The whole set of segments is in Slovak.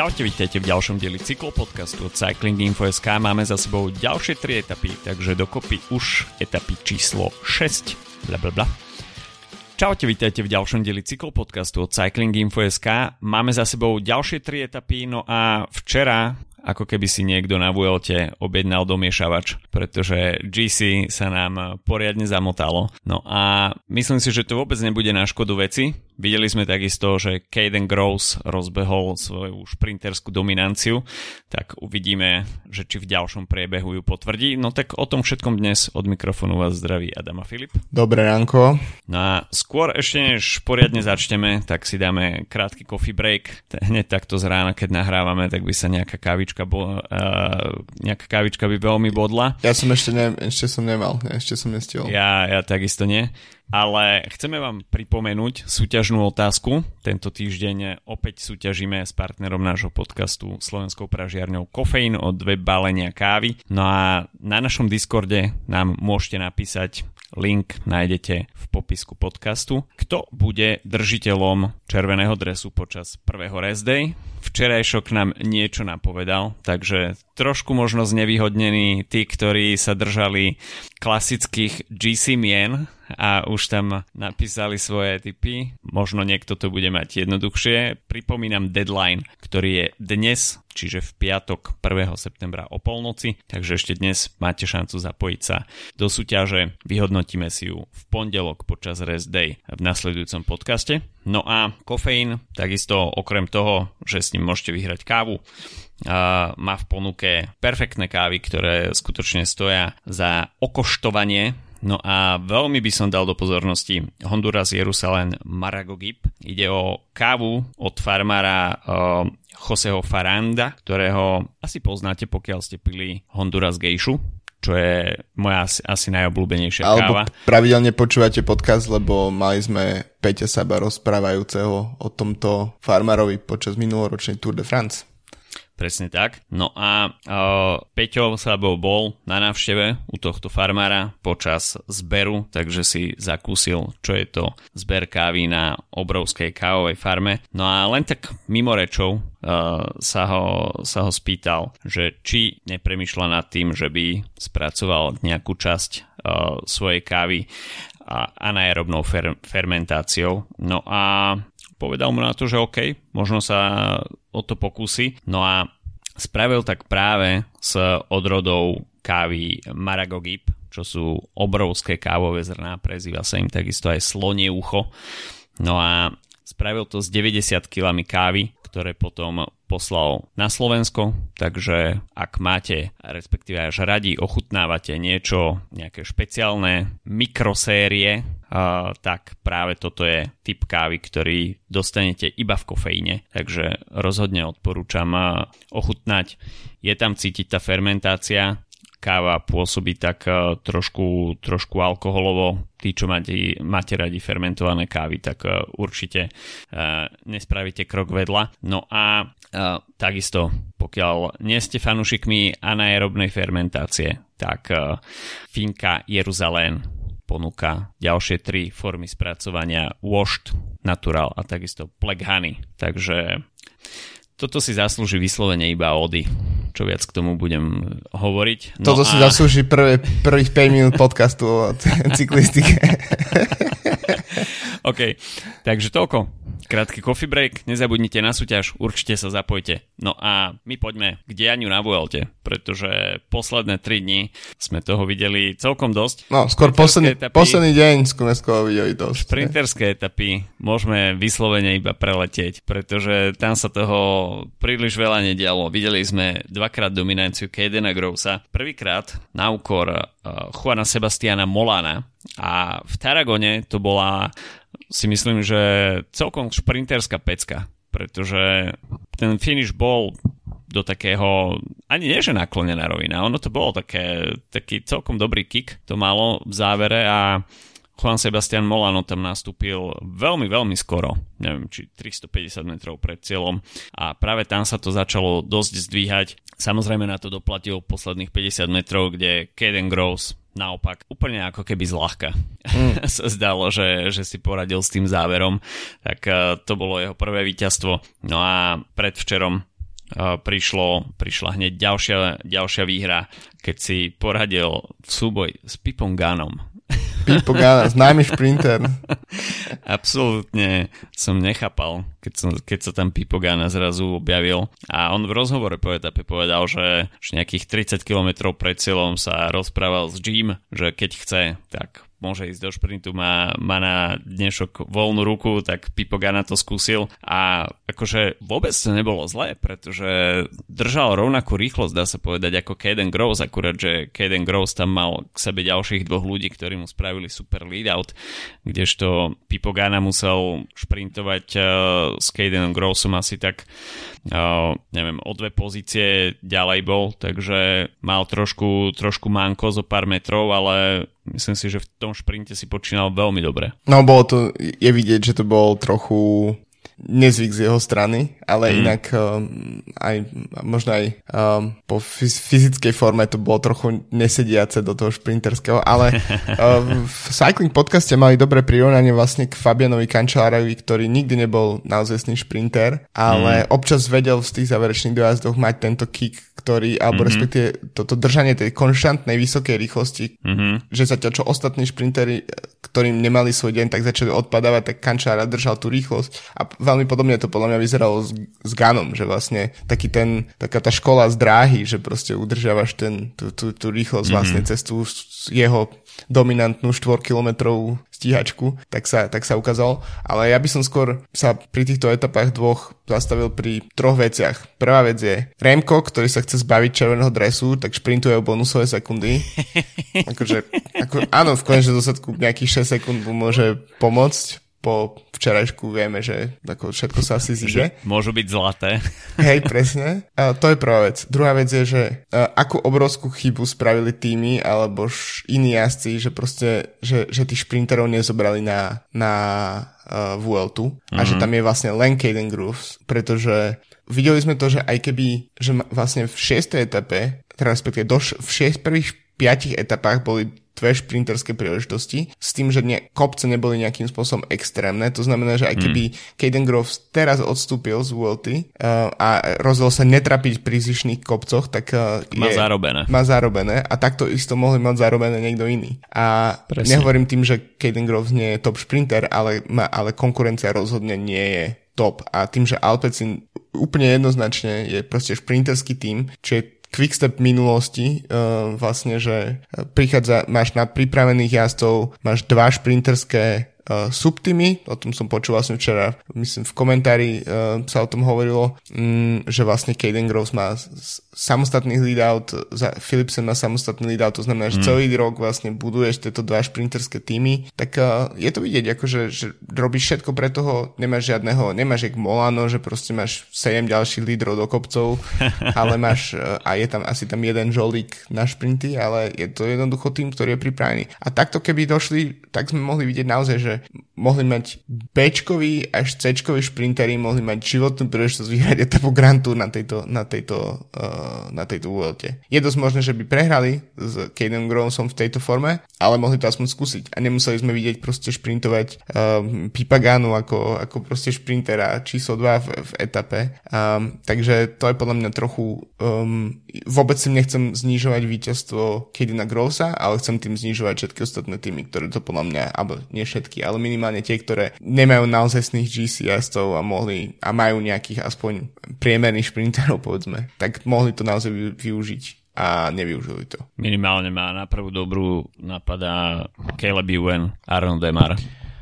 Čaute, vítajte v ďalšom dieli cyklopodcastu od Cycling-Info.sk. Máme za sebou ďalšie 3 etapy, takže dokopy už etapy číslo 6. Blablabla. Čaute, vítajte v ďalšom dieli cyklopodcastu od Cycling-Info.sk. Máme za sebou ďalšie 3 etapy, no a včera ako keby si niekto na Vuelte objednal domiešavač, pretože GC sa nám poriadne zamotalo. No a myslím si, že to vôbec nebude na škodu veci. Videli sme takisto, že Kaden Gross rozbehol svoju šprinterskú dominanciu, tak uvidíme, že či v ďalšom priebehu ju potvrdí. No tak o tom všetkom dnes od mikrofónu vás zdraví Adam a Filip. Dobré ránko. No a skôr ešte než poriadne začneme, tak si dáme krátky coffee break. Hneď takto z rána, keď nahrávame, tak by sa nejaká kávička by veľmi bodla. Ja som ešte som nestiel. Ja takisto nie. Ale chceme vám pripomenúť súťažnú otázku. Tento týždeň opäť súťažíme s partnerom nášho podcastu Slovenskou pražiarňou COFFEEIN o 2 balenia kávy. No a na našom Discorde nám môžete napísať, link nájdete v popisku podcastu, kto bude držiteľom červeného dresu počas prvého race day. Včerajšok nám niečo napovedal, takže trošku možno znevýhodnení tí, ktorí sa držali klasických GC mien a už tam napísali svoje tipy. Možno niekto to bude mať jednoduchšie. Pripomínam deadline, ktorý je dnes, čiže v piatok 1. septembra o polnoci, takže ešte dnes máte šancu zapojiť sa do súťaže. Vyhodnotíme si ju v pondelok počas rest day v nasledujúcom podcaste. No a COFFEEIN, takisto okrem toho, že s ním môžete vyhrať kávu, má v ponuke perfektné kávy, ktoré skutočne stoja za okoštovanie. No a veľmi by som dal do pozornosti Honduras, Jerusalén, Maragogipe. Ide o kávu od farmára Joseho Faranda, ktorého asi poznáte, pokiaľ ste pili Honduras Geishu, čo je moja asi najobľúbenejšia káva. Alebo pravidelne počúvate podcast, lebo mali sme Peťa Saba rozprávajúceho o tomto farmárovi počas minuloročnej Tour de France. Presne tak. No a Peťo Sábov bol na návšteve u tohto farmára počas zberu, takže si zakúsil, čo je to zber kávy na obrovskej kávovej farme. No a len tak mimo rečou sa ho spýtal, že či nepremýšľa nad tým, že by spracoval nejakú časť svojej kávy anaerobnou fermentáciou. No a povedal mu na to, že OK, možno sa o to pokúsi. No a spravil tak práve s odrodou kávy Maragogipe, čo sú obrovské kávové zrná, prezýva sa im takisto aj slonie ucho. No a spravil to s 90 kilami kávy, ktoré potom poslal na Slovensko, takže ak máte, respektíve až radi ochutnávate niečo, nejaké špeciálne mikrosérie, tak práve toto je typ kávy, ktorý dostanete iba v COFFEEINe, takže rozhodne odporúčam ochutnať. Je tam cítiť tá fermentácia, káva pôsobí tak trošku alkoholovo. Tí, čo máte radi fermentované kávy, tak určite nespravíte krok vedľa. No a takisto, pokiaľ nie ste fanúšikmi anaerobnej fermentácie, tak Finka Jeruzalén ponúka ďalšie 3 formy spracovania: washed, natural a takisto black honey. Takže toto si zaslúži vyslovene iba Ody. Čo viac k tomu budem hovoriť. No toto si zaslúži prvých 5 minút podcastu o cyklistike. OK, takže toľko. Krátky coffee break, nezabudnite na súťaž, určite sa zapojte. No a my poďme k dianiu na Vuelte, pretože posledné 3 dni sme toho videli celkom dosť. No, skôr posledný deň sme skôr videli dosť. Šprinterské etapy môžeme vyslovene iba preletieť, pretože tam sa toho príliš veľa nedialo. Videli sme dvakrát dominanciu Kadena Grossa, prvýkrát na úkor Juana Sebastiana Molana a v Tarragone to bola, si myslím, že celkom šprinterská pecka, pretože ten finish bol do takého, ani nie že naklonená rovina, ono to bolo taký celkom dobrý kick, to malo v závere a Juan Sebastian Molano tam nastúpil veľmi, veľmi skoro, neviem, či 350 metrov pred cieľom a práve tam sa to začalo dosť zdvíhať. Samozrejme na to doplatil posledných 50 metrov, kde Kaden Gross naopak, úplne ako keby zľahka sa zdalo, že si poradil s tým záverom, tak to bolo jeho prvé víťazstvo. No a predvčerom prišla hneď ďalšia výhra, keď si poradil v súboj s Pippom Gannom. Pippo Ganna, známy šprinter. Absolútne som nechápal, keď sa tam Pippo Ganna zrazu objavil. A on v rozhovore po etape povedal, že nejakých 30 km pred cieľom sa rozprával s Jim, že keď chce, tak môže ísť do šprintu, má na dnešok voľnú ruku, tak Pippo Ganna to skúsil a akože vôbec to nebolo zlé, pretože držal rovnakú rýchlosť, dá sa povedať, ako Kaden Gross, akurát, že Kaden Gross tam mal k sebe ďalších dvoch ľudí, ktorí mu spravili super lead-out, kdežto Pippo Ganna musel šprintovať s Kadenom Grossom asi tak o dve pozície ďalej bol, takže mal trošku manko zo pár metrov, ale myslím si, že v tom šprinte si počínal veľmi dobre. No bolo to, je vidieť, že to bol trochu nezvyk z jeho strany, ale inak po fyzickej forme to bolo trochu nesediace do toho šprinterského, ale v Cycling podcaste mali dobré prirovnanie vlastne k Fabianovi Cancellarovi, ktorý nikdy nebol naozajstný šprinter, ale občas vedel v tých záverečných dojazdoch mať tento kick, ktorý, alebo respektíve toto držanie tej konštantnej vysokej rýchlosti, že zatiaľ čo ostatní šprinteri, ktorým nemali svoj deň, tak začali odpadávať, tak Cancellara držal tú rýchlosť a veľmi podobne to podľa mňa vyzeralo s Gannom, že vlastne taká tá škola z dráhy, že proste udržiavaš tú rýchlosť vlastne cez tú jeho dominantnú 4-kilometrovú stíhačku, tak sa ukázalo. Ale ja by som skôr sa pri týchto etapách dvoch zastavil pri troch veciach. Prvá vec je Remko, ktorý sa chce zbaviť červeného dresu, tak šprintuje o bonusové sekundy. Áno, v konečnom dôsledku nejakých 6 sekúnd mu môže pomôcť. Po včerajšku vieme, že všetko sa asi zíde. Môžu byť zlaté. Hej, presne. To je prvá vec. Druhá vec je, že akú obrovskú chybu spravili týmy alebo iní jazdci, že proste, že tých šprinterov nezobrali na Vueltu a že tam je vlastne len Kaden Gross, pretože videli sme to, že aj keby, že vlastne v 6. etape, v prvých 5 etapách boli dve šprinterské príležitosti, s tým, že kopce neboli nejakým spôsobom extrémne. To znamená, že aj keby Kaden Gross teraz odstúpil z Vuelty a rozhodol sa netrapiť pri zišných kopcoch, tak má zarobené. A takto isto mohli mať zarobené niekto iný. A presne. Nehovorím tým, že Kaden Gross nie je top šprinter, ale konkurencia rozhodne nie je top. A tým, že Alpecin úplne jednoznačne je proste šprinterský tím, čo je Quickstep minulosti, vlastne, že máš na pripravených jazdcov, máš dva šprinterské subtimy, o tom som počul vlastne včera, myslím v komentári sa o tom hovorilo, že vlastne Kaden Gross má samostatný leadout, Philipsen má samostatný leadout, to znamená, že celý rok vlastne buduješ tieto dva šprinterské týmy, tak je to vidieť, akože že robíš všetko pre toho, nemáš jak Molano, že proste máš 7 ďalších lídrov do kopcov, ale máš, a je tam asi tam jeden žolík na šprinty, ale je to jednoducho tým, ktorý je pripravený. A takto keby došli, tak sme mohli vidieť naozaj, že mohli mať B-čkový až C-čkový šprinteri, mohli mať životnú príležitosť vyhrať etapu Grand Tour na tejto Vuelte. Je dosť možné, že by prehrali s Kadenom Grossom v tejto forme, ale mohli to aspoň skúsiť a nemuseli sme vidieť proste šprintovať Pippa Gannu ako proste šprintera číslo 2 v etape. Takže to je podľa mňa trochu vôbec si nechcem znižovať víťazstvo Kadena Grossa, ale chcem tým znižovať všetky ostatné týmy, ktoré to podľa mňa, alebo nie všetky, ale minimálne tie, ktoré nemajú naozajstných GC jazdcov a majú nejakých aspoň priemerných šprinterov, povedzme, tak mohli to naozaj využiť a nevyužili to. Minimálne má na prvú dobrú napadá Caleb Ewan, Arnaud Démare.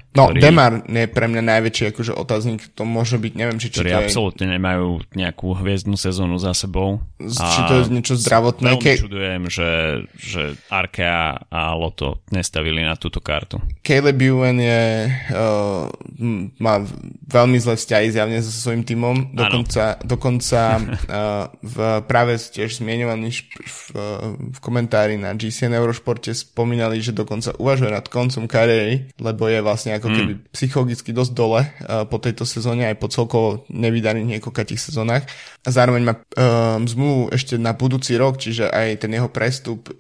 No, Démare je pre mňa najväčší akože otáznik, to môže byť, neviem, či to je... Ktorí absolútne nemajú nejakú hviezdnu sezónu za sebou. Či to je niečo zdravotné? Veľmi čudujem, že Arkea a Lotto nestavili na túto kartu. Caleb Ewan má veľmi zlé vzťahy zjavne so svojím tímom, dokonca práve tiež zmienovaní v komentári na GCN Eurosporte spomínali, že dokonca uvažuje nad koncom kariéry, lebo je vlastne ako keby psychologicky dosť dole po tejto sezóne aj po celkovo nevydaných niekoľkých sezónach. A zároveň má zmluvu ešte na budúci rok, čiže aj ten jeho prestup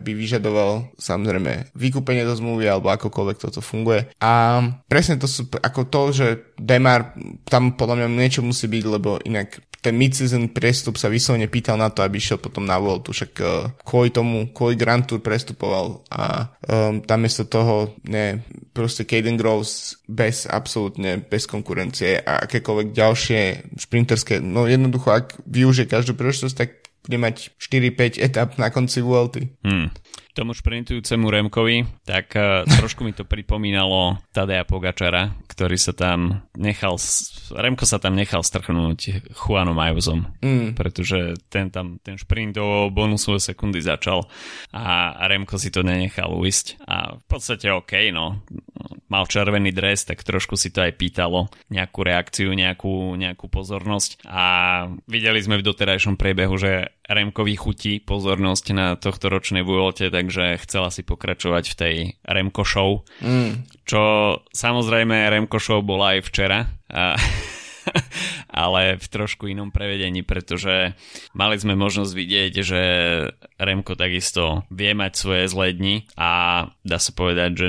by vyžadoval samozrejme vykúpenie do zmluvy alebo akokoľvek toto funguje. A presne to sú, že Démare tam podľa mňa niečo musí byť, lebo inak ten mid-season prestup sa vyslovene pýtal na to, aby išiel potom na Vueltu, však kvôli Grand Tour prestupoval a tam miesto toho proste Kaden Gross absolútne bez konkurencie a akékoľvek ďalšie šprinterské, no jednoducho ak využije každú príležitosť, tak bude mať 4-5 etap na konci Vuelty. Tomu šprintujúcemu Remkovi, tak trošku mi to pripomínalo Tadeja Pogačara, ktorý sa tam nechal, Remko sa tam nechal strhnúť Juanom Ayusom, pretože ten šprint o bonusové sekundy začal a Remko si to nenechal uísť a v podstate mal červený dres, tak trošku si to aj pýtalo nejakú reakciu, nejakú pozornosť a videli sme v doterajšom priebehu, že Remkovi chutí pozornosť na tohto ročnej Vuelte, takže chcela si pokračovať v tej Remko show, čo samozrejme Remko show bola aj včera, ale v trošku inom prevedení, pretože mali sme možnosť vidieť, že Remko takisto vie mať svoje zlé dni a dá sa povedať, že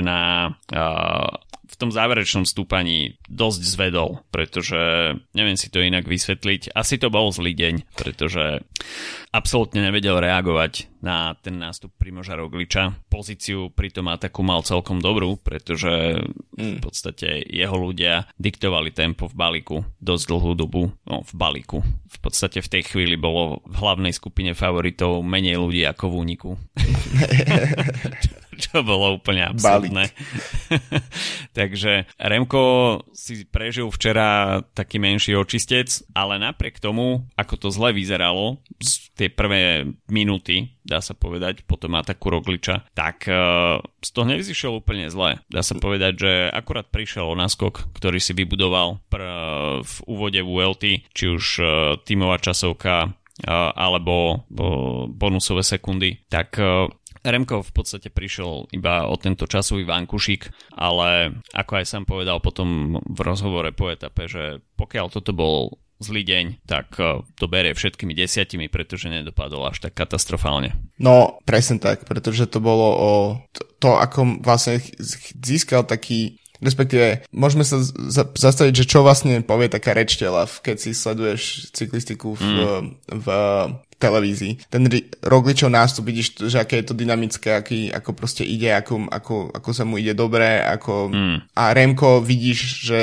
v tom záverečnom stúpaní dosť zvedol, pretože neviem si to inak vysvetliť. Asi to bol zlý deň, pretože absolútne nevedel reagovať na ten nástup Primoža Rogliča. Pozíciu pri tom ataku mal celkom dobrú, pretože v podstate jeho ľudia diktovali tempo v balíku dosť dlhú dobu. V balíku. V podstate v tej chvíli bolo v hlavnej skupine favoritov menej ľudí ako v úniku. Čo bolo úplne absurdné. Takže Remko si prežil včera taký menší očistec, ale napriek tomu, ako to zle vyzeralo, tie prvé minúty, dá sa povedať, potom ataku Rogliča, tak z toho nevyšiel úplne zle. Dá sa povedať, že akurát prišiel o náskok, ktorý si vybudoval v úvode Vuelty, či už tímová časovka alebo bonusové sekundy, tak Remko v podstate prišiel iba o tento časový vankušik, ale ako aj sám povedal potom v rozhovore po etape, že pokiaľ toto bol zlý deň, tak to berie všetkými 10, pretože nedopadol až tak katastrofálne. No, presne tak, pretože to bolo o to, ako vlastne získal taký, respektíve môžeme sa zastaviť, že čo vlastne povie taká reč tela, keď si sleduješ cyklistiku v televízii. Ten Rogličov nástup, vidíš, že aké je to dynamické, ako proste ide, ako sa mu ide dobre, a Remko vidíš, že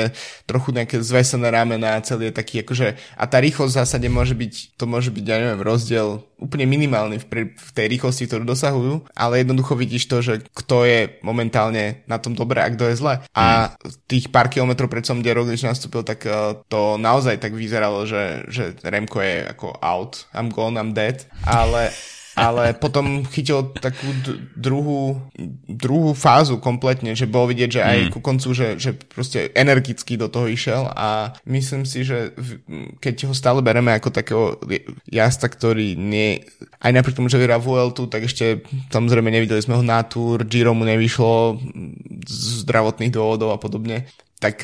trochu nejaké zvesené ramena a celý je taký, akože, a tá rýchlosť v zásade môže byť, ja neviem, rozdiel úplne minimálny v tej rýchlosti, ktorú dosahujú, ale jednoducho vidíš to, že kto je momentálne na tom dobre a kto je zle. A tých pár kilometrov predsom, kde Roglič nastúpil, tak to naozaj tak vyzeralo, že Remko je ako out, I'm gone, I'm dead, ale potom chytil takú druhú fázu kompletne, že bolo vidieť, že aj ku koncu, že proste energicky do toho išiel a myslím si, že keď ho stále bereme ako takého jazda, ktorý aj napriek tomu, že vyhrá Vueltu, tak ešte samozrejme nevideli sme ho na Tour, Giro mu nevyšlo z zdravotných dôvodov a podobne, tak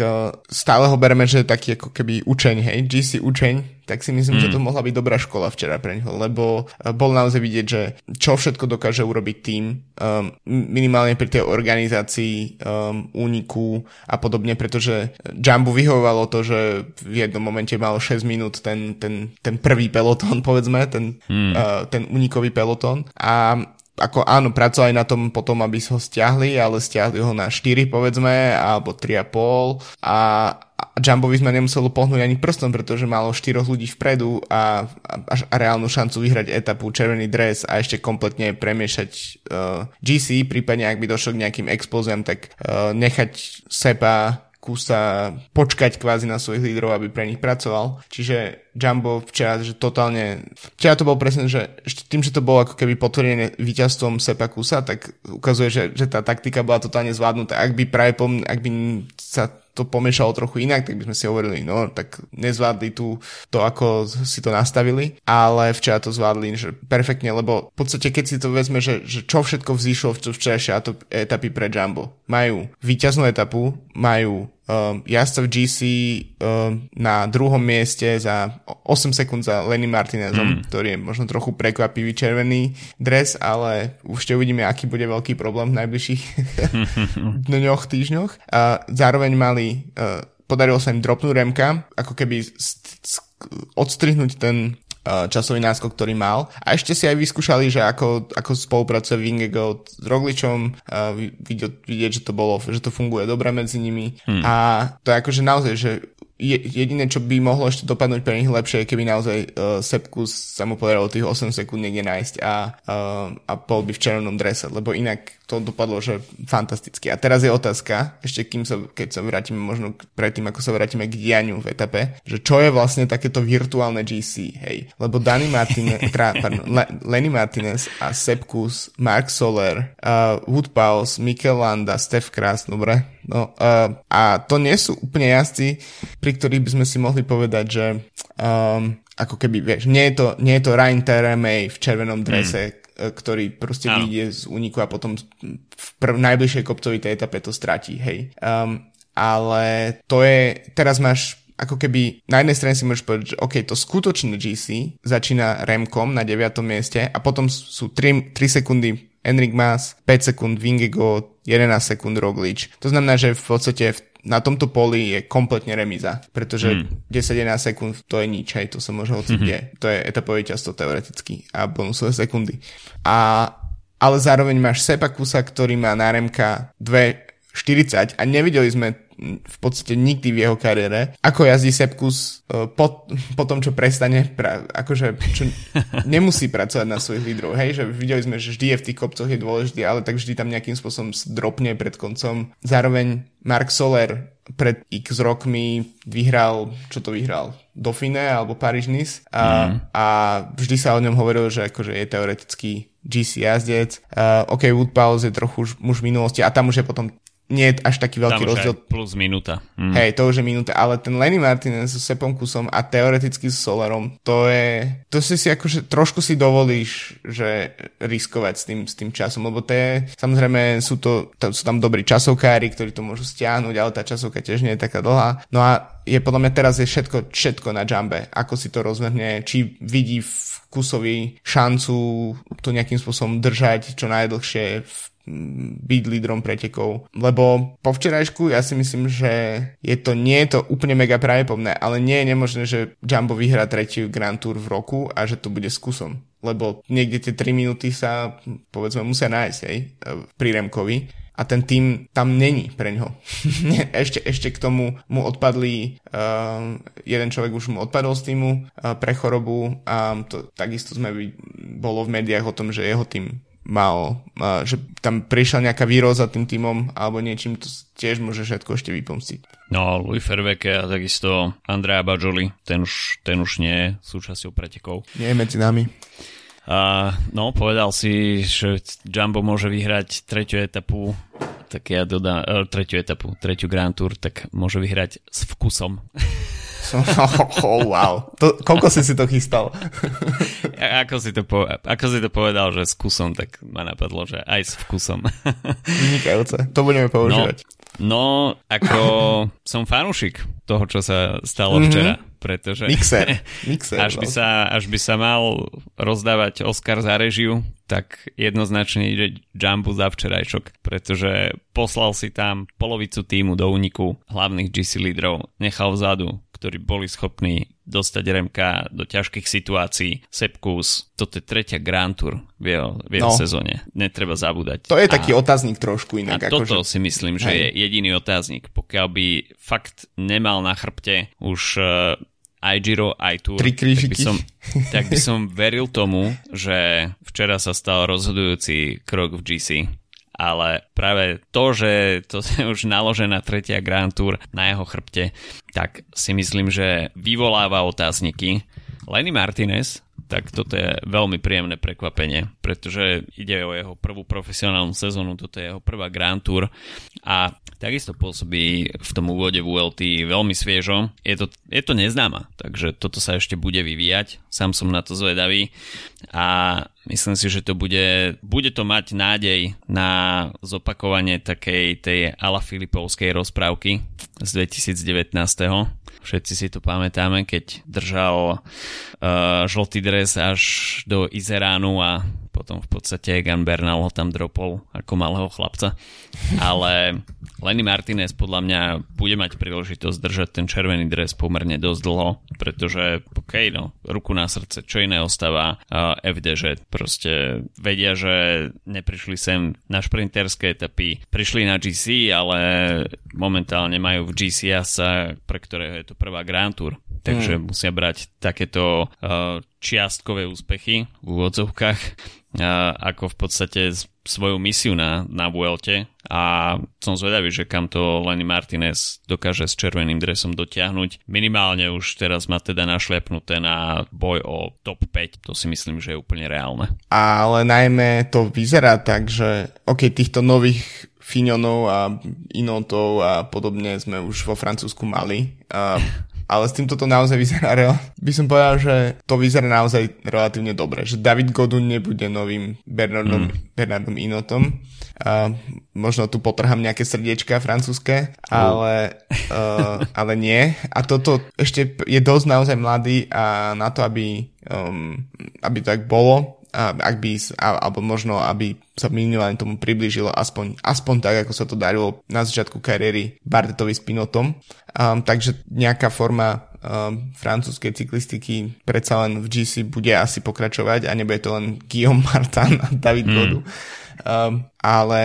stále ho bereme, že taký ako keby učeň, hej, GC učeň, tak si myslím, že to mohla byť dobrá škola včera preňho, lebo bol naozaj vidieť, že čo všetko dokáže urobiť tým, minimálne pri tej organizácii úniku a podobne, pretože Jumbo vyhovovalo to, že v jednom momente malo 6 minút ten prvý pelotón, povedzme, ten únikový pelotón a ako áno, pracovali na tom potom, aby ho stiahli, ale stiahli ho na 4, povedzme, alebo 3,5 a Jumbovi sme nemuselo pohnúť ani prstom, pretože malo 4 ľudí vpredu a reálnu šancu vyhrať etapu, červený dres a ešte kompletne premiešať GC, prípadne ak by došlo k nejakým explóziám, tak nechať Seppa Kussa počkať kvázi na svojich lídrov, aby pre nich pracoval. Čiže Jumbo včera, že totálne... Včera to bolo presne, že tým, že to bolo ako keby potvrdené víťazstvom Seppa Kussa, tak ukazuje, že tá taktika bola totálne zvládnutá. Ak by sa to pomiešalo trochu inak, tak by sme si hovorili, no, tak nezvládli to, ako si to nastavili, ale včera to zvládli že perfektne, lebo v podstate, keď si to vezme, že čo všetko vzýšlo v včerajšej etapy pre Jumbo. Majú víťaznú etapu, majú jazdca v GC na druhom mieste za 8 sekúnd za Lenny Martinezom, ktorý je možno trochu prekvapivý červený dres, ale už te uvidíme, aký bude veľký problém v najbližších dňoch, týždňoch. Zároveň podarilo sa im dropnúť Remka, ako keby odstrihnúť ten časový náskok, ktorý mal. A ešte si aj vyskúšali, že ako spolupracuje Vingegaard s Rogličom, vidieť, že to funguje dobre medzi nimi. A to je akože naozaj, že jediné, čo by mohlo ešte dopadnúť pre nich lepšie, keby naozaj Sepp Kuss sa mu podarilo tých 8 sekúnd niekde nájsť a bol by v červenom drese, lebo inak to dopadlo, že fantasticky. A teraz je otázka, ešte keď sa vrátime, možno predtým, ako sa vrátime k dianiu v etape, že čo je vlastne takéto virtuálne GC, hej? Lebo Lenny Martinez a Sepp Kuss, Mark Soler, Wout Poels, Mikel Landa, Stef Kras, dobre? No, a to nie sú úplne jazdci, pri ktorých by sme si mohli povedať, že ako keby, vieš, nie je to Ryan Teremey v červenom drese, ktorý proste vyjde z úniku a potom v najbližšej kopcovej tej etape to stratí, hej. Ale to je, teraz máš ako keby, na jednej strane si môžeš povedať, že OK, to skutočný GC začína Remkom na 9. mieste a potom sú 3 sekundy Enric Mas, 5 sekúnd Vingegaard, 11 sekúnd Roglič. To znamená, že v podstate na tomto poli je kompletne remíza, pretože 10-11 sekúnd to je nič, hej, to sa môže hociť, to je etapové často teoreticky a bonusové sekundy. Ale zároveň máš Seppa Kussa, ktorý má na Remka 2.40 a nevideli sme v podstate nikdy v jeho kariére, ako jazdí Sepp Kuss po tom, čo prestane, čo nemusí pracovať na svojich lídrov, hej, že videli sme, že vždy je v tých kopcoch je dôležitý, ale tak vždy tam nejakým spôsobom dropne pred koncom. Zároveň Mark Soler pred x rokmi vyhral Dauphine alebo Paris-Nice a vždy sa o ňom hovorilo, že akože je teoretický GC jazdec. OK, Wout Poels je trochu muž minulosti a tam už je potom nie je až taký veľký rozdiel. Plus minúta. Hej, to už je minúta, ale ten Lenny Martinez so Seppom Kussom a teoreticky s Solerom, to si akože trošku si dovolíš, že riskovať s tým časom, lebo samozrejme sú tam dobrí časovkári, ktorí to môžu stiahnuť, ale tá časovka tiež nie je taká dlhá. No a je podľa mňa teraz je všetko na Jumbe, ako si to rozmerne, či vidí v Kussovi šancu to nejakým spôsobom držať čo najdlhšie byť lídrom pretekov, lebo po včerajšku ja si myslím, že nie je to úplne mega pravdepodobné, ale nie je nemožné, že Jumbo vyhrá tretiu Grand Tour v roku a že to bude s Kussom, lebo niekde tie 3 minúty sa povedzme musia nájsť aj pri Remkovi a ten tým tam není pre ňoho. ešte k tomu mu odpadli, jeden človek už mu odpadol z týmu pre chorobu a to takisto bolo v médiách o tom, že jeho tým mal, že tam prišla nejaká výroza tým týmom alebo niečím, to tiež môže všetko ešte vypomstiť. No, Louis Verweke a takisto Andrea Bajoli, ten už nie je súčasťou pretekov. Nie je medzi nami. No, povedal si, že Jumbo môže vyhrať tretiu Grand Tour, tak môže vyhrať s Kussom. Wow. Koľko si to chystal? Ako si to povedal, že s Kussom, tak ma napadlo, že aj s Kussom. Vynikajúce. To budeme používať. No, ako som fanúšik toho, čo sa stalo včera. Pretože Mixer, až by sa mal rozdávať Oscar za režiu, tak jednoznačne ide Jumbo za včerajšok, pretože poslal si tam polovicu týmu do úniku hlavných GC lídrov, nechal vzadu, ktorí boli schopní dostať Remka do ťažkých situácií. Sepp Kuss, toto je tretia Grand Tour v jeho sezóne. Netreba zabúdať. To je taký otáznik trošku inak. A toto si myslím, že je jediný otáznik. Pokiaľ by fakt nemal na chrbte už aj Giro, aj Tour, tak by som veril tomu, že včera sa stal rozhodujúci krok v GC. Ale práve to, že to je už naložená tretia Grand Tour na jeho chrbte, tak si myslím, že vyvoláva otázniky. Lenny Martinez, tak toto je veľmi príjemné prekvapenie, pretože ide o jeho prvú profesionálnu sezónu, toto je jeho prvá Grand Tour a takisto pôsobí v tom úvode Vuelty veľmi sviežo. Je to neznáma, takže toto sa ešte bude vyvíjať, sám som na to zvedavý a myslím si, že to bude to mať nádej na zopakovanie takej tej Alaphilippovskej rozprávky z 2019. Všetci si to pamätáme, keď držal žltý dres až do Izeránu a v potom v podstate Egan Bernal ho tam dropol ako malého chlapca. Ale Lenny Martinez podľa mňa bude mať príležitosť držať ten červený dres pomerne dosť dlho, pretože okej, no, ruku na srdce, čo iné ostáva FDŽ. Proste vedia, že neprišli sem na šprinterské etapy, prišli na GC, ale momentálne majú v GC jasa, pre ktorého je to prvá Grand Tour. Takže musia brať takéto čiastkové úspechy v úvodzovkách ako v podstate svoju misiu na Vuelte, a som zvedavý, že kam to Lenny Martinez dokáže s červeným dresom dotiahnuť. Minimálne už teraz má teda našliapnuté na boj o top 5, to si myslím, že je úplne reálne. Ale najmä to vyzerá tak, že týchto nových Fíňonov a Inotov a podobne sme už vo Francúzsku mali a ale s týmto to naozaj vyzerá by som povedal, že to vyzerá naozaj relatívne dobre, že David Godun nebude novým Bernardom Inotom. Možno tu potrhám nejaké srdiečka francúzske, ale nie. A toto ešte je dosť naozaj mladý a na to, aby to tak bolo, aby sa minimálne tomu priblížilo aspoň tak, ako sa to darilo na začiatku kariéry Bardetovi s Pinotom. Takže nejaká forma francúzskej cyklistiky predsa len v GC bude asi pokračovať a nebude to len Guillaume Martin a David Godu. Ale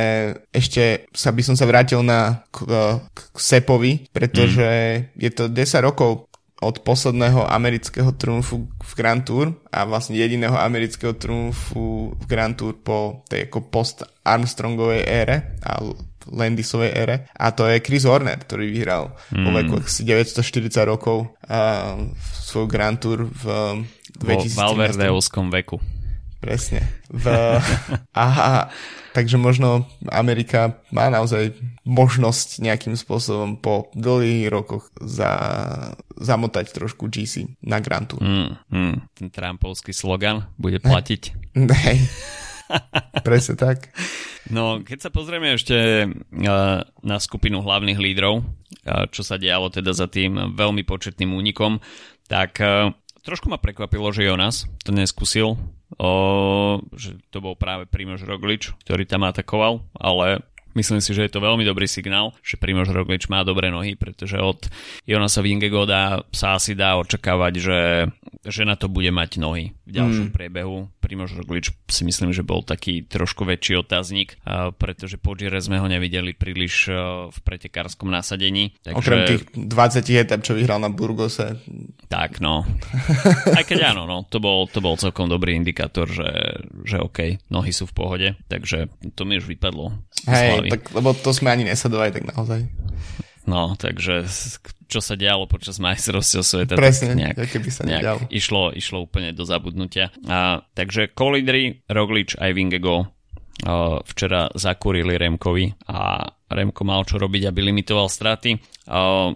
ešte by som sa vrátil k Seppovi, pretože je to 10 rokov od posledného amerického triumfu v Grand Tour a vlastne jediného amerického triumfu v Grand Tour po tej ako post-Armstrongovej ére a Landisovej ére, a to je Chris Horner, ktorý vyhral vo veku 940 rokov svoju Grand Tour v 2013. Vo Valverdeovskom veku. Presne. Takže možno Amerika má naozaj možnosť nejakým spôsobom po dlhých rokoch zamotať trošku GC na Grand Tour. Ten Trumpovský slogan bude platiť. Hej. Presne tak. No, keď sa pozrieme ešte na skupinu hlavných lídrov, čo sa dialo teda za tým veľmi početným únikom, tak trošku ma prekvapilo, že Jonas to neskúsil, že to bol práve Primož Roglič, ktorý tam atakoval, ale myslím si, že je to veľmi dobrý signál, že Primož Roglič má dobré nohy, pretože od Jonasa Vingegaarda sa asi dá očakávať, že na to bude mať nohy v ďalšom priebehu. Primož Roglič si myslím, že bol taký trošku väčší otáznik, pretože po Gire sme ho nevideli príliš v pretekárskom nasadení. Takže okrem tých 20 etap, čo vyhral na Burgose. Tak no. Aj keď áno, no, to bol celkom dobrý indikátor, že okej, nohy sú v pohode, takže to mi už vypadlo. Hej, tak, lebo to sme ani nesledovali, tak naozaj. No, takže čo sa dialo počas majstrovstiev sveta, presne, nejak išlo úplne do zabudnutia. Takže kolidri Roglič aj Vingegaard včera zakúrili Remkovi a Remko mal čo robiť, aby limitoval straty.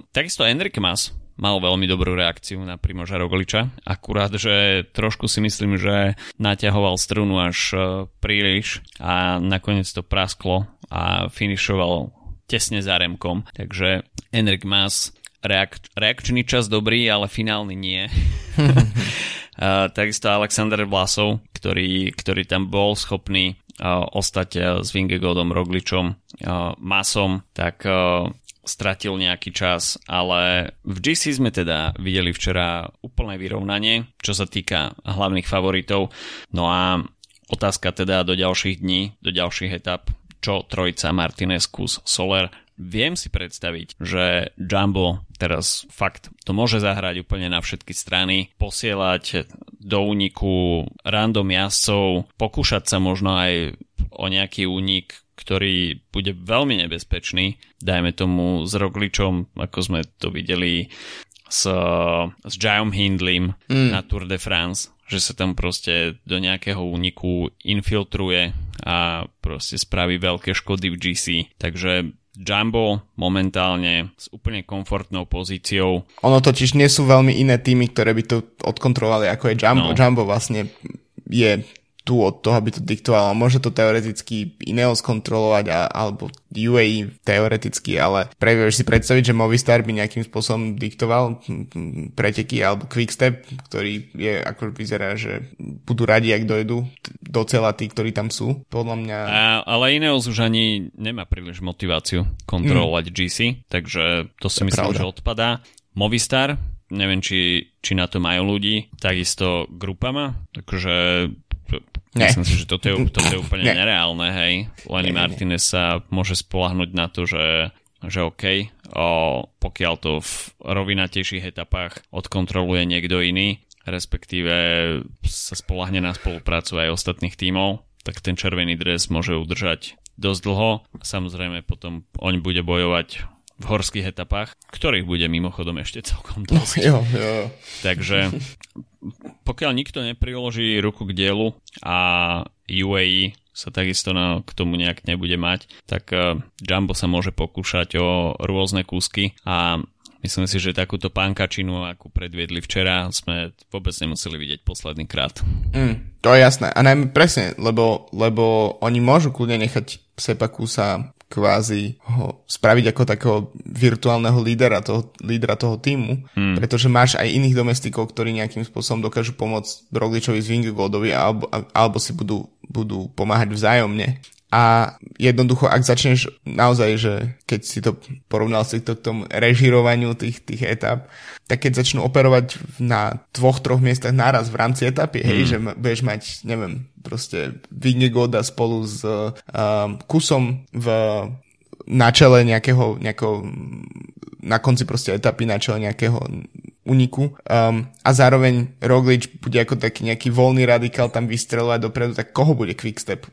Takisto Enric Mas mal veľmi dobrú reakciu na Primoža Rogliča, akurát, že trošku si myslím, že naťahoval strunu až príliš a nakoniec to prasklo a finišoval tesne za Remkom. Takže Enric Mas reakčný čas dobrý, ale finálny nie. Takisto Alexander Vlasov, ktorý tam bol schopný ostať s Vingegaardom, Rogličom, Masom, tak stratil nejaký čas, ale v GC sme teda videli včera úplné vyrovnanie, čo sa týka hlavných favoritov. No a otázka teda do ďalších dní, do ďalších etap, čo trojica Martinez, Kuss, Soler. Viem si predstaviť, že Jumbo teraz fakt to môže zahrať úplne na všetky strany, posielať do úniku random jazdcov, pokúšať sa možno aj o nejaký únik, ktorý bude veľmi nebezpečný, dajme tomu s Rogličom, ako sme to videli s Jayom Hindlim na Tour de France, že sa tam proste do nejakého úniku infiltruje a proste spraví veľké škody v GC. Takže Jumbo momentálne s úplne komfortnou pozíciou. Ono totiž nie sú veľmi iné týmy, ktoré by to odkontrolovali, ako je Jumbo. No. Jumbo vlastne je tu od toho, aby to diktoval. Môže to teoreticky Ineos kontrolovať alebo UAE teoreticky, ale vieš si predstaviť, že Movistar by nejakým spôsobom diktoval preteky alebo Quickstep, ktorý je, ako vyzerá, že budú radi, ak dojdú docela tí, ktorí tam sú. Podľa mňa... Ale Ineos už ani nemá príliš motiváciu kontrolovať GC, takže to si myslím, že odpadá. Movistar, neviem, či na to majú ľudí, takisto grupama, takže... Myslím si, že toto je úplne nereálne, hej. Lenny Martinez sa môže spoľahnúť na to, že OK, pokiaľ to v rovinatejších etapách odkontroluje niekto iný, respektíve sa spoľahne na spoluprácu aj ostatných tímov, tak ten červený dres môže udržať dosť dlho. Samozrejme potom oň bude bojovať v horských etapách, ktorých bude mimochodom ešte celkom dosť. Jo. Takže pokiaľ nikto nepriloží ruku k dielu a UAE sa takisto k tomu nejak nebude mať, tak Jumbo sa môže pokúšať o rôzne kúsky a myslím si, že takúto pankačinu, akú predviedli včera, sme vôbec nemuseli vidieť posledný krát. To je jasné. A najmä presne, lebo oni môžu kľudne nechať Seppa Kussa kvázi ho spraviť ako takého virtuálneho lídera toho týmu, pretože máš aj iných domestikov, ktorí nejakým spôsobom dokážu pomôcť Rogličovi s Vingegaardovi alebo si budú pomáhať vzájomne. A jednoducho, ak začneš naozaj, že keď si to porovnal si to k tomu režirovaniu tých etap, tak keď začnú operovať na 2-3 miestach naraz v rámci etapy, hej, že budeš mať, neviem, proste Vingegaarda spolu s Kussom na čele nejakého na konci proste etapy na čele nejakého uniku a zároveň Roglič bude ako taký nejaký voľný radikál tam vystreľovať dopredu, tak koho bude Quickstep,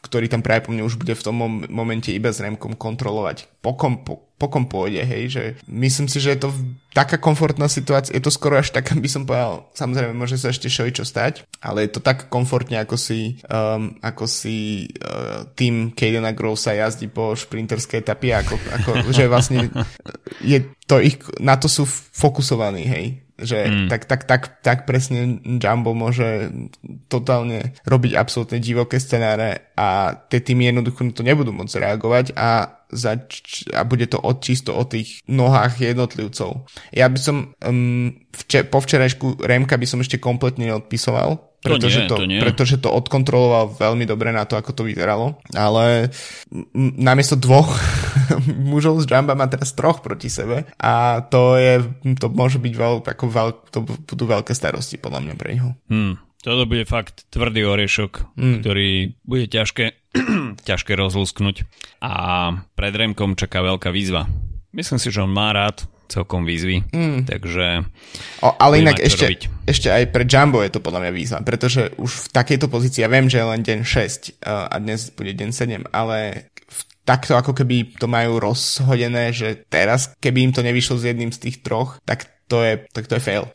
ktorý tam práve po mne už bude v tom momente iba s Remkom kontrolovať, po kom pôjde, hej, že myslím si, že je to taká komfortná situácia, je to skoro až tak, by som povedal, samozrejme môže sa ešte šovičo stať, ale je to tak komfortne, ako si tým Kadena Grossa jazdí po šprinterskej etape, ako že vlastne je to ich, na to sú fokusovaní, hej, že tak presne Jumbo môže totálne robiť absolútne divoké scenáre a tie týmy jednoducho to nebudú môcť reagovať a bude to čisto o tých nohách jednotlivcov. Ja by som po včerajšku Remka by som ešte kompletne neodpisoval, pretože to odkontroloval veľmi dobre na to, ako to vyzeralo, ale namiesto 2 mužov z Jumba má teraz 3 proti sebe a to môže byť to budú veľké starosti podľa mňa pre neho. Toto bude fakt tvrdý oriešok, ktorý bude ťažké rozlúsknuť a pred Remkom čaká veľká výzva. Myslím si, že on má rád celkom výzvy, takže... Ale inak ešte aj pre Jumbo je to podľa mňa výzva, pretože už v takejto pozícii, ja viem, že je len deň 6 a dnes bude deň 7, ale takto ako keby to majú rozhodené, že teraz, keby im to nevyšlo s jedným z tých 3, tak to je fail.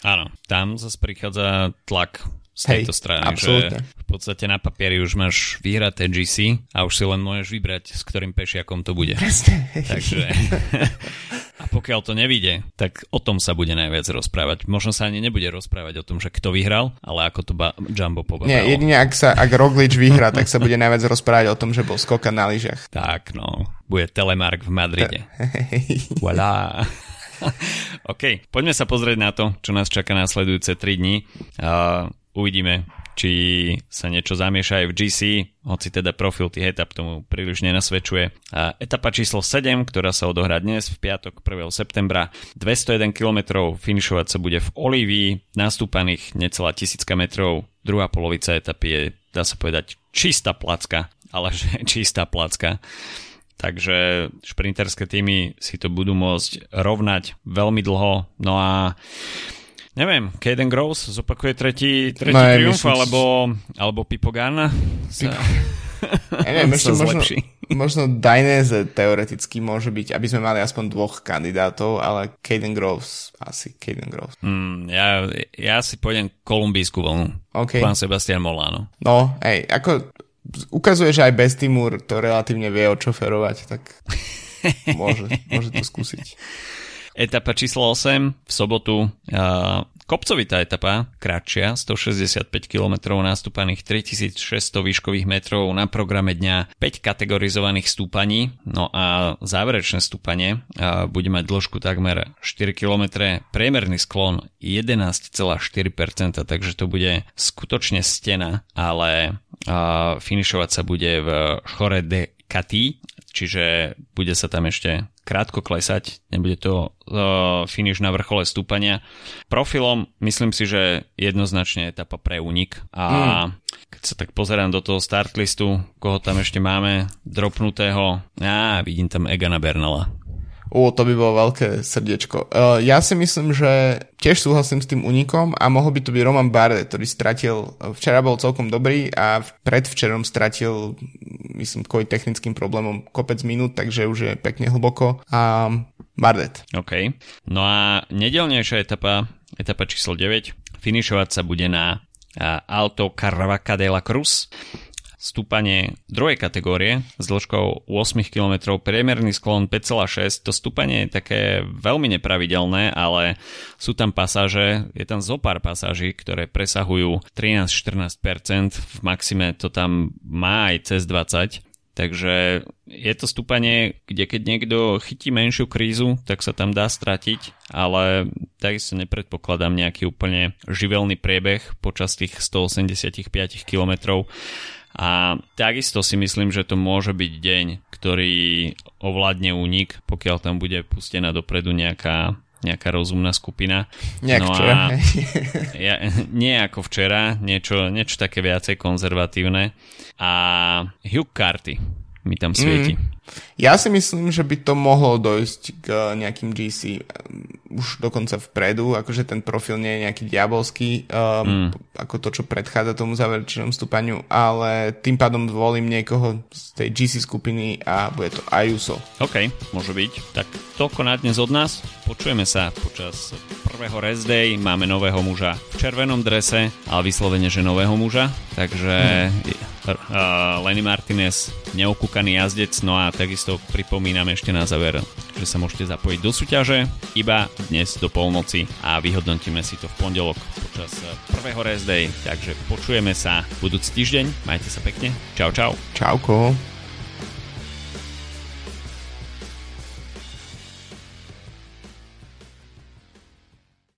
Áno, tam zase prichádza tlak z tejto strany, absolútne. Že v podstate na papieri už máš vyhraté GC a už si len môžeš vybrať, s ktorým pešiakom to bude. Presne. Takže... A pokiaľ to nevyjde, tak o tom sa bude najviac rozprávať. Možno sa ani nebude rozprávať o tom, že kto vyhral, ale ako to Jumbo pobavilo. Nie, jedine ak Roglič vyhrá, tak sa bude najviac rozprávať o tom, že bol skokan na lyžiach. Tak no, bude telemark v Madride. Voilà. OK, poďme sa pozrieť na to, čo nás čaká následujúce 3 dní. Uvidíme, či sa niečo zamieša aj v GC, hoci teda profil tých etap tomu príliš nenasvedčuje. Etapa číslo 7, ktorá sa odohrá dnes v piatok 1. septembra, 201 km, finišovať sa bude v Olivii, nastúpaných necelá 1000 metrov, druhá polovica etapy je, dá sa povedať, čistá placka, ale že čistá placka. Takže šprinterské týmy si to budú môcť rovnať veľmi dlho, no a... Neviem, Kaden Gross zopakuje tretí triumf, alebo Pippo Ganna sa... Ja neviem, ešte možno Dainese teoreticky môže byť, aby sme mali aspoň 2 kandidátov, ale Kaden Gross. Ja si pôjdem kolumbijskú vlnu. Okay. Juan Sebastian Molano. No, hej, ako ukazuje, že aj bez Timur to relatívne vie očoferovať, tak môže to skúsiť. Etapa číslo 8 v sobotu, kopcovitá etapa, kratšia, 165 km nastúpaných, 3600 výškových metrov, na programe dňa 5 kategorizovaných stúpaní, no a záverečné stúpanie bude mať dĺžku takmer 4 km, priemerný sklon 11,4%, takže to bude skutočne stena, ale finišovať sa bude v Chore de Katý, čiže bude sa tam ešte krátko klesať, nebude to finish na vrchole stúpania. Profilom myslím si, že jednoznačne etapa pre únik a keď sa tak pozerám do toho startlistu, koho tam ešte máme dropnutého, vidím tam Egana Bernala. To by bolo veľké srdiečko. Ja si myslím, že tiež súhlasím s tým únikom a mohol by to byť Roman Bardet, ktorý stratil, včera bol celkom dobrý a predvčerom stratil, myslím, kvôli technickým problémom kopec minút, takže už je pekne hlboko a Bardet. OK. No a nedelnejšia etapa číslo 9, finišovať sa bude na Alto Caravaca de la Cruz. Stúpanie druhej kategórie s dĺžkou 8 km, priemerný sklon 5,6. To stúpanie je také veľmi nepravidelné, ale sú tam pasáže, je tam zopár pasáží, ktoré presahujú 13-14%, v maxime to tam má aj cez 20%. Takže je to stúpanie, kde keď niekto chytí menšiu krízu, tak sa tam dá stratiť, ale takisto nepredpokladám nejaký úplne živelný priebeh počas tých 185 km. A takisto si myslím, že to môže byť deň, ktorý ovládne únik, pokiaľ tam bude pustená dopredu nejaká rozumná skupina. Nie ako včera, niečo také viacej konzervatívne. A Hugh Carty mi tam svieti. Ja si myslím, že by to mohlo dojsť k nejakým GC už dokonca vpredu, akože ten profil nie je nejaký diabolský, ako to, čo predchádza tomu záverečnému stúpaniu, ale tým pádom volím niekoho z tej GC skupiny a bude to Ayuso. OK, môže byť. Tak toľko na dnes od nás. Počujeme sa počas prvého rest day. Máme nového muža v červenom drese, ale vyslovene, že nového muža, takže... Lenny Martinez, neokúkaný jazdec. No a takisto pripomínam ešte na záver, že sa môžete zapojiť do súťaže iba dnes do polnoci a vyhodnotíme si to v pondelok počas prvého rest day. Takže počujeme sa budúci týždeň, majte sa pekne, čau čau. Čauko.